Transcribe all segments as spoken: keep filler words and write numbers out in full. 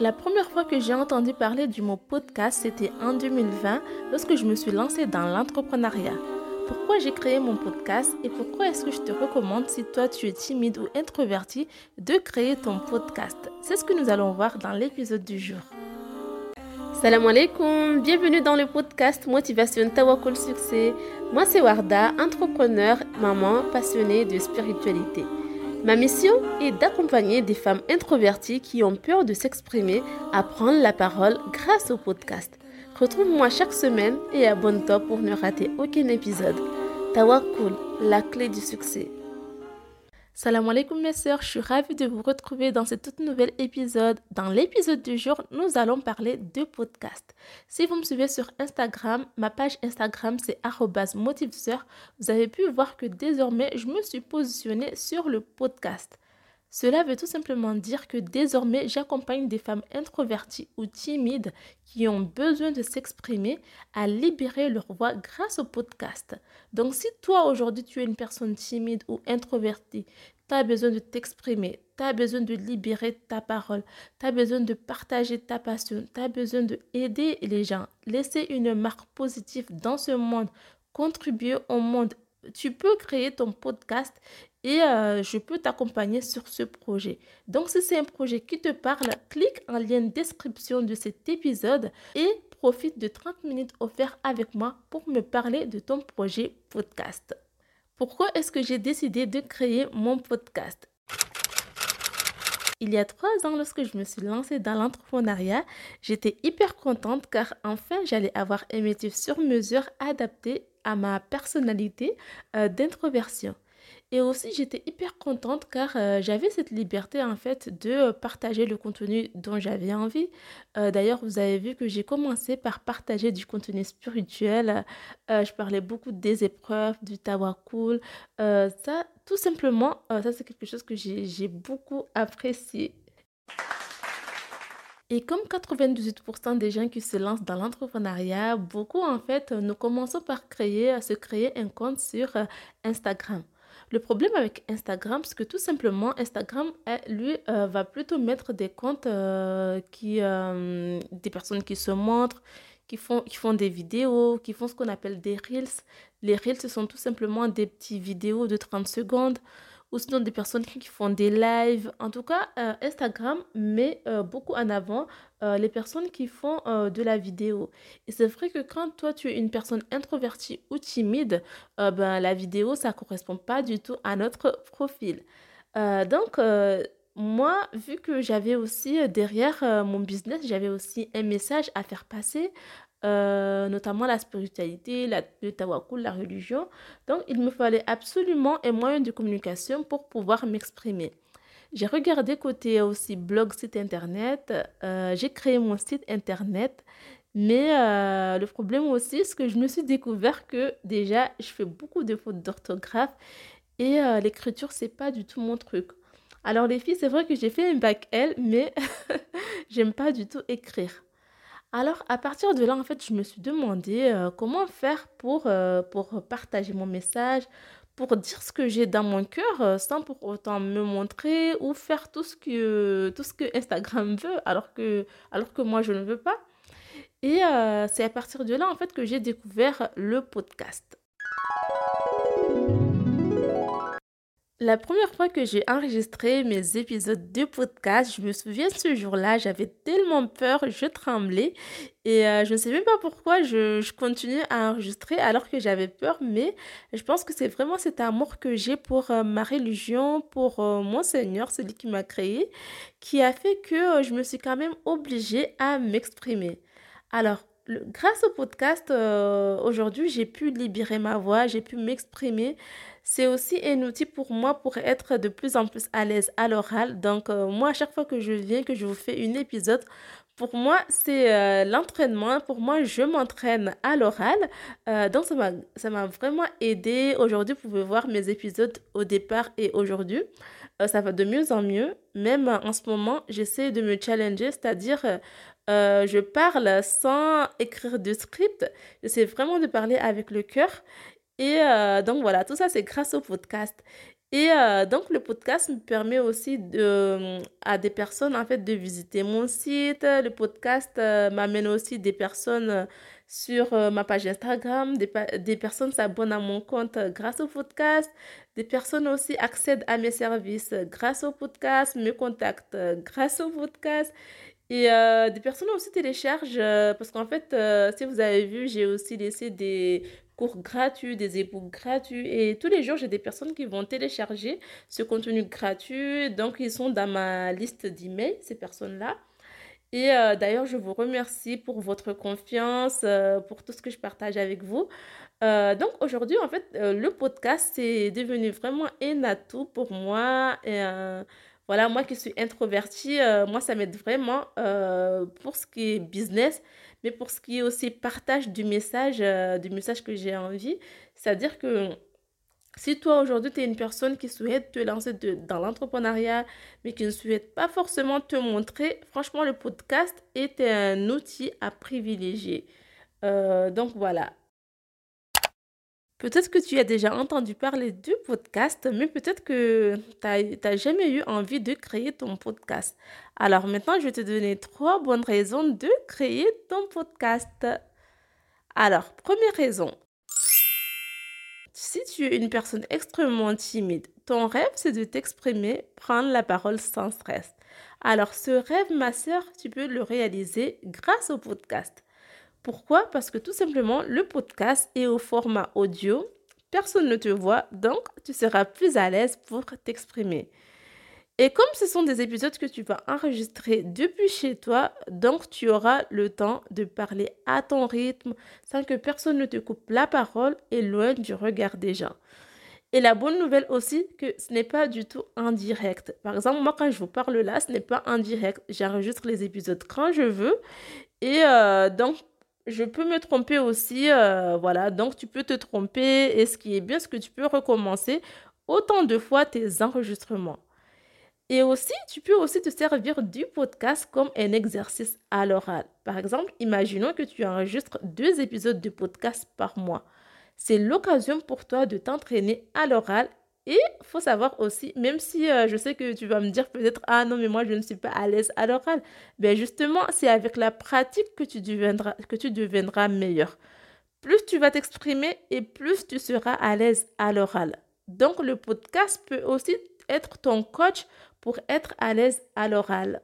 La première fois que j'ai entendu parler du mot podcast, c'était en deux mille vingt, lorsque je me suis lancée dans l'entrepreneuriat. Pourquoi j'ai créé mon podcast et pourquoi est-ce que je te recommande, si toi tu es timide ou introverti, de créer ton podcast? C'est ce que nous allons voir dans l'épisode du jour. Salam alaikum, bienvenue dans le podcast Motivation Tawakkul Succès. Moi c'est Warda, entrepreneur, maman, passionnée de spiritualité. Ma mission est d'accompagner des femmes introverties qui ont peur de s'exprimer à prendre la parole grâce au podcast. Retrouve-moi chaque semaine et abonne-toi pour ne rater aucun épisode. Tawakkul, la clé du succès. Salam alaikum mes sœurs, je suis ravie de vous retrouver dans ce tout nouvel épisode. Dans l'épisode du jour, nous allons parler de podcast. Si vous me suivez sur Instagram, ma page Instagram c'est arobase motivsœurs. Vous avez pu voir que désormais, je me suis positionnée sur le podcast. Cela veut tout simplement dire que désormais, j'accompagne des femmes introverties ou timides qui ont besoin de s'exprimer à libérer leur voix grâce au podcast. Donc, si toi, aujourd'hui, tu es une personne timide ou introvertie, tu as besoin de t'exprimer, tu as besoin de libérer ta parole, tu as besoin de partager ta passion, tu as besoin d'aider les gens, laisser une marque positive dans ce monde, contribuer au monde. Tu peux créer ton podcast et euh, je peux t'accompagner sur ce projet. Donc, si c'est un projet qui te parle, clique en lien description de cet épisode et profite de trente minutes offertes avec moi pour me parler de ton projet podcast. Pourquoi est-ce que j'ai décidé de créer mon podcast ? Il y a trois ans, lorsque je me suis lancée dans l'entrepreneuriat, j'étais hyper contente car enfin, j'allais avoir un métier sur mesure adapté à ma personnalité euh, d'introversion. Et aussi, j'étais hyper contente car euh, j'avais cette liberté en fait de partager le contenu dont j'avais envie. Euh, d'ailleurs, vous avez vu que j'ai commencé par partager du contenu spirituel. Euh, je parlais beaucoup des épreuves, du tawakkul. Euh, ça, tout simplement, euh, ça c'est quelque chose que j'ai, j'ai beaucoup apprécié. Et comme quatre-vingt-dix-huit pour cent des gens qui se lancent dans l'entrepreneuriat, beaucoup en fait, nous commençons par créer, se créer un compte sur Instagram. Le problème avec Instagram, c'est que tout simplement, Instagram, lui, euh, va plutôt mettre des comptes euh, qui, euh, des personnes qui se montrent, qui font, qui font des vidéos, qui font ce qu'on appelle des reels. Les reels, ce sont tout simplement des petites vidéos de trente secondes. Ou sinon des personnes qui font des lives. En tout cas, euh, Instagram met euh, beaucoup en avant euh, les personnes qui font euh, de la vidéo. Et c'est vrai que quand toi, tu es une personne introvertie ou timide, euh, ben, la vidéo, ça ne correspond pas du tout à notre profil. Euh, donc, euh, moi, vu que j'avais aussi, derrière euh, mon business, j'avais aussi un message à faire passer, Euh, notamment la spiritualité, la, le tawakkul, la religion. Donc, il me fallait absolument un moyen de communication pour pouvoir m'exprimer. J'ai regardé côté aussi blog, site internet. Euh, j'ai créé mon site internet. Mais euh, le problème aussi, c'est que je me suis découvert que déjà, je fais beaucoup de fautes d'orthographe et euh, l'écriture, c'est pas du tout mon truc. Alors, les filles, c'est vrai que j'ai fait un bac L, mais j'aime pas du tout écrire. Alors, à partir de là, en fait, je me suis demandé euh, comment faire pour, euh, pour partager mon message, pour dire ce que j'ai dans mon cœur euh, sans pour autant me montrer ou faire tout ce que, tout ce que Instagram veut alors que, alors que moi, je ne veux pas. Et euh, c'est à partir de là, en fait, que j'ai découvert le podcast. La première fois que j'ai enregistré mes épisodes de podcast, je me souviens ce jour-là, j'avais tellement peur, je tremblais et euh, je ne sais même pas pourquoi je, je continuais à enregistrer alors que j'avais peur, mais je pense que c'est vraiment cet amour que j'ai pour euh, ma religion, pour euh, mon Seigneur, celui qui m'a créé, qui a fait que euh, je me suis quand même obligée à m'exprimer. Alors, le, grâce au podcast, euh, aujourd'hui, j'ai pu libérer ma voix, j'ai pu m'exprimer. C'est aussi un outil pour moi pour être de plus en plus à l'aise à l'oral. Donc, euh, moi, à chaque fois que je viens, que je vous fais un épisode, pour moi, c'est euh, l'entraînement. Pour moi, je m'entraîne à l'oral. Euh, donc, ça m'a, ça m'a vraiment aidée. Aujourd'hui, vous pouvez voir mes épisodes au départ et aujourd'hui. Euh, ça va de mieux en mieux. Même euh, en ce moment, j'essaie de me challenger, c'est-à-dire... Euh, Euh, je parle sans écrire de script. J'essaie vraiment de parler avec le cœur. Et euh, donc voilà, tout ça, c'est grâce au podcast. Et euh, donc, le podcast me permet aussi de, à des personnes, en fait, de visiter mon site. Le podcast euh, m'amène aussi des personnes sur euh, ma page Instagram. Des, des personnes s'abonnent à mon compte grâce au podcast. Des personnes aussi accèdent à mes services grâce au podcast, me contactent grâce au podcast. Et euh, des personnes aussi téléchargent euh, parce qu'en fait, euh, si vous avez vu, j'ai aussi laissé des cours gratuits, des e-books gratuits, et tous les jours j'ai des personnes qui vont télécharger ce contenu gratuit. Donc ils sont dans ma liste d'emails, ces personnes-là. Et euh, d'ailleurs je vous remercie pour votre confiance, euh, pour tout ce que je partage avec vous. Euh, donc aujourd'hui en fait euh, le podcast c'est devenu vraiment un atout pour moi. Et euh, voilà, moi qui suis introvertie, euh, moi ça m'aide vraiment euh, pour ce qui est business. Mais pour ce qui est aussi partage du message, euh, du message que j'ai envie, c'est-à-dire que si toi aujourd'hui, tu es une personne qui souhaite te lancer de, dans l'entrepreneuriat, mais qui ne souhaite pas forcément te montrer, franchement, le podcast est un outil à privilégier. Euh, donc voilà. Peut-être que tu as déjà entendu parler du podcast, mais peut-être que tu n'as jamais eu envie de créer ton podcast. Alors maintenant, je vais te donner trois bonnes raisons de créer ton podcast. Alors, première raison. Si tu es une personne extrêmement timide, ton rêve, c'est de t'exprimer, prendre la parole sans stress. Alors, ce rêve, ma sœur, tu peux le réaliser grâce au podcast. Pourquoi? Parce que tout simplement, le podcast est au format audio. Personne ne te voit, donc tu seras plus à l'aise pour t'exprimer. Et comme ce sont des épisodes que tu vas enregistrer depuis chez toi, donc tu auras le temps de parler à ton rythme sans que personne ne te coupe la parole et loin du regard des gens. Et la bonne nouvelle aussi, que ce n'est pas du tout en direct. Par exemple, moi quand je vous parle là, ce n'est pas en direct. J'enregistre les épisodes quand je veux et euh, donc, je peux me tromper aussi, euh, voilà, donc tu peux te tromper et ce qui est bien, ce que tu peux recommencer autant de fois tes enregistrements. Et aussi, tu peux aussi te servir du podcast comme un exercice à l'oral. Par exemple, imaginons que tu enregistres deux épisodes de podcast par mois. C'est l'occasion pour toi de t'entraîner à l'oral. Et il faut savoir aussi, même si euh, je sais que tu vas me dire peut-être « Ah non, mais moi, je ne suis pas à l'aise à l'oral. » Ben justement, c'est avec la pratique que tu deviendras, que tu deviendras meilleur. Plus tu vas t'exprimer et plus tu seras à l'aise à l'oral. Donc, le podcast peut aussi être ton coach pour être à l'aise à l'oral.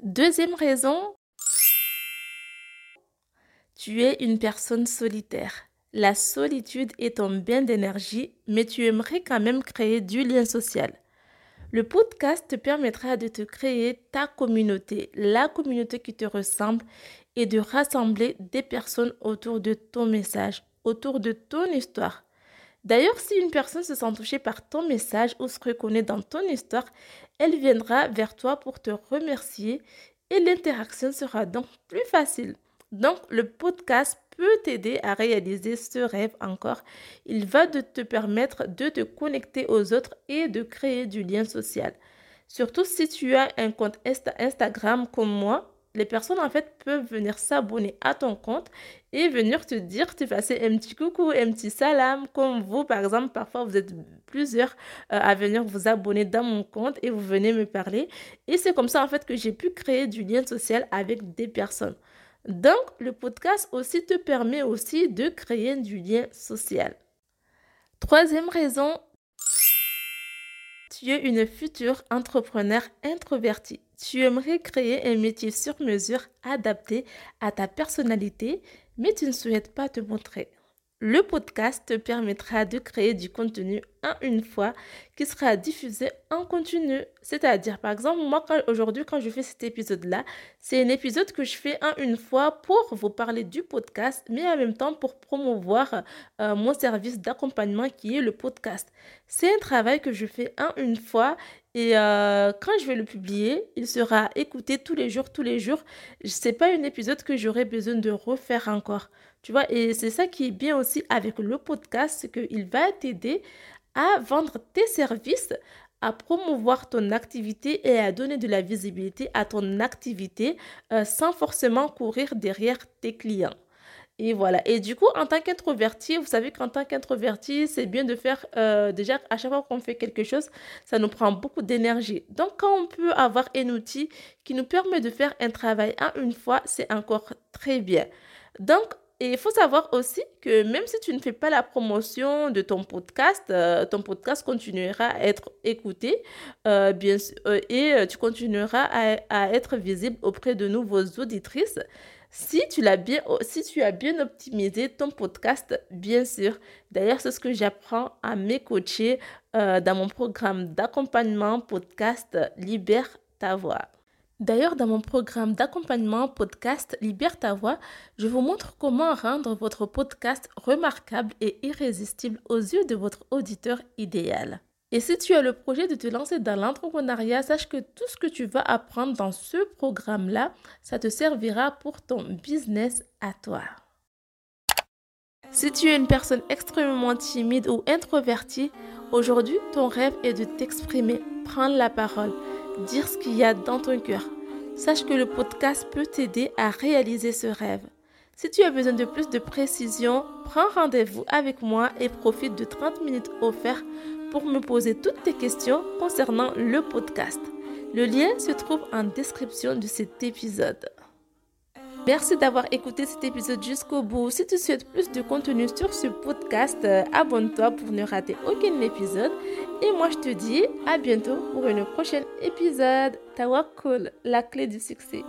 Deuxième raison, tu es une personne solitaire. La solitude est ton bain d'énergie, mais tu aimerais quand même créer du lien social. Le podcast te permettra de te créer ta communauté, la communauté qui te ressemble et de rassembler des personnes autour de ton message, autour de ton histoire. D'ailleurs, si une personne se sent touchée par ton message ou se reconnaît dans ton histoire, elle viendra vers toi pour te remercier et l'interaction sera donc plus facile. Donc, le podcast peut t'aider à réaliser ce rêve encore. Il va de te permettre de te connecter aux autres et de créer du lien social. Surtout si tu as un compte Instagram comme moi, les personnes en fait peuvent venir s'abonner à ton compte et venir te dire, te passer un petit coucou, un petit salam, comme vous par exemple. Parfois vous êtes plusieurs euh, à venir vous abonner dans mon compte et vous venez me parler. Et c'est comme ça en fait que j'ai pu créer du lien social avec des personnes. Donc, le podcast aussi te permet aussi de créer du lien social. Troisième raison, tu es une future entrepreneur introvertie. Tu aimerais créer un métier sur mesure adapté à ta personnalité, mais tu ne souhaites pas te montrer. Le podcast te permettra de créer du contenu en une fois qui sera diffusé en continu. C'est-à-dire, par exemple, moi quand, aujourd'hui, quand je fais cet épisode-là, c'est un épisode que je fais en une fois pour vous parler du podcast, mais en même temps pour promouvoir euh, mon service d'accompagnement qui est le podcast. C'est un travail que je fais en une fois. Et euh, quand je vais le publier, il sera écouté tous les jours, tous les jours. Ce n'est pas un épisode que j'aurai besoin de refaire encore. Tu vois, et c'est ça qui est bien aussi avec le podcast, c'est qu'il va t'aider à vendre tes services, à promouvoir ton activité et à donner de la visibilité à ton activité euh, sans forcément courir derrière tes clients. Et voilà. Et du coup, en tant qu'introverti, vous savez qu'en tant qu'introverti, c'est bien de faire, euh, déjà, à chaque fois qu'on fait quelque chose, ça nous prend beaucoup d'énergie. Donc, quand on peut avoir un outil qui nous permet de faire un travail en une fois, c'est encore très bien. Donc, et il faut savoir aussi que même si tu ne fais pas la promotion de ton podcast, euh, ton podcast continuera à être écouté euh, bien sûr, euh, et euh, tu continueras à, à être visible auprès de nouveaux auditrices si tu, l'as bien, si tu as bien optimisé ton podcast, bien sûr. D'ailleurs, c'est ce que j'apprends à mes coachés euh, dans mon programme d'accompagnement podcast Libère ta voix. D'ailleurs, dans mon programme d'accompagnement podcast Libère ta voix, je vous montre comment rendre votre podcast remarquable et irrésistible aux yeux de votre auditeur idéal. Et si tu as le projet de te lancer dans l'entrepreneuriat, sache que tout ce que tu vas apprendre dans ce programme-là, ça te servira pour ton business à toi. Si tu es une personne extrêmement timide ou introvertie, aujourd'hui, ton rêve est de t'exprimer, prendre la parole. Dire ce qu'il y a dans ton cœur. Sache que le podcast peut t'aider à réaliser ce rêve. Si tu as besoin de plus de précision, prends rendez-vous avec moi et profite de trente minutes offertes pour me poser toutes tes questions concernant le podcast. Le lien se trouve en description de cet épisode. Merci d'avoir écouté cet épisode jusqu'au bout. Si tu souhaites plus de contenu sur ce podcast, abonne-toi pour ne rater aucun épisode. Et moi, je te dis à bientôt pour un prochain épisode. Tawakkul, la clé du succès.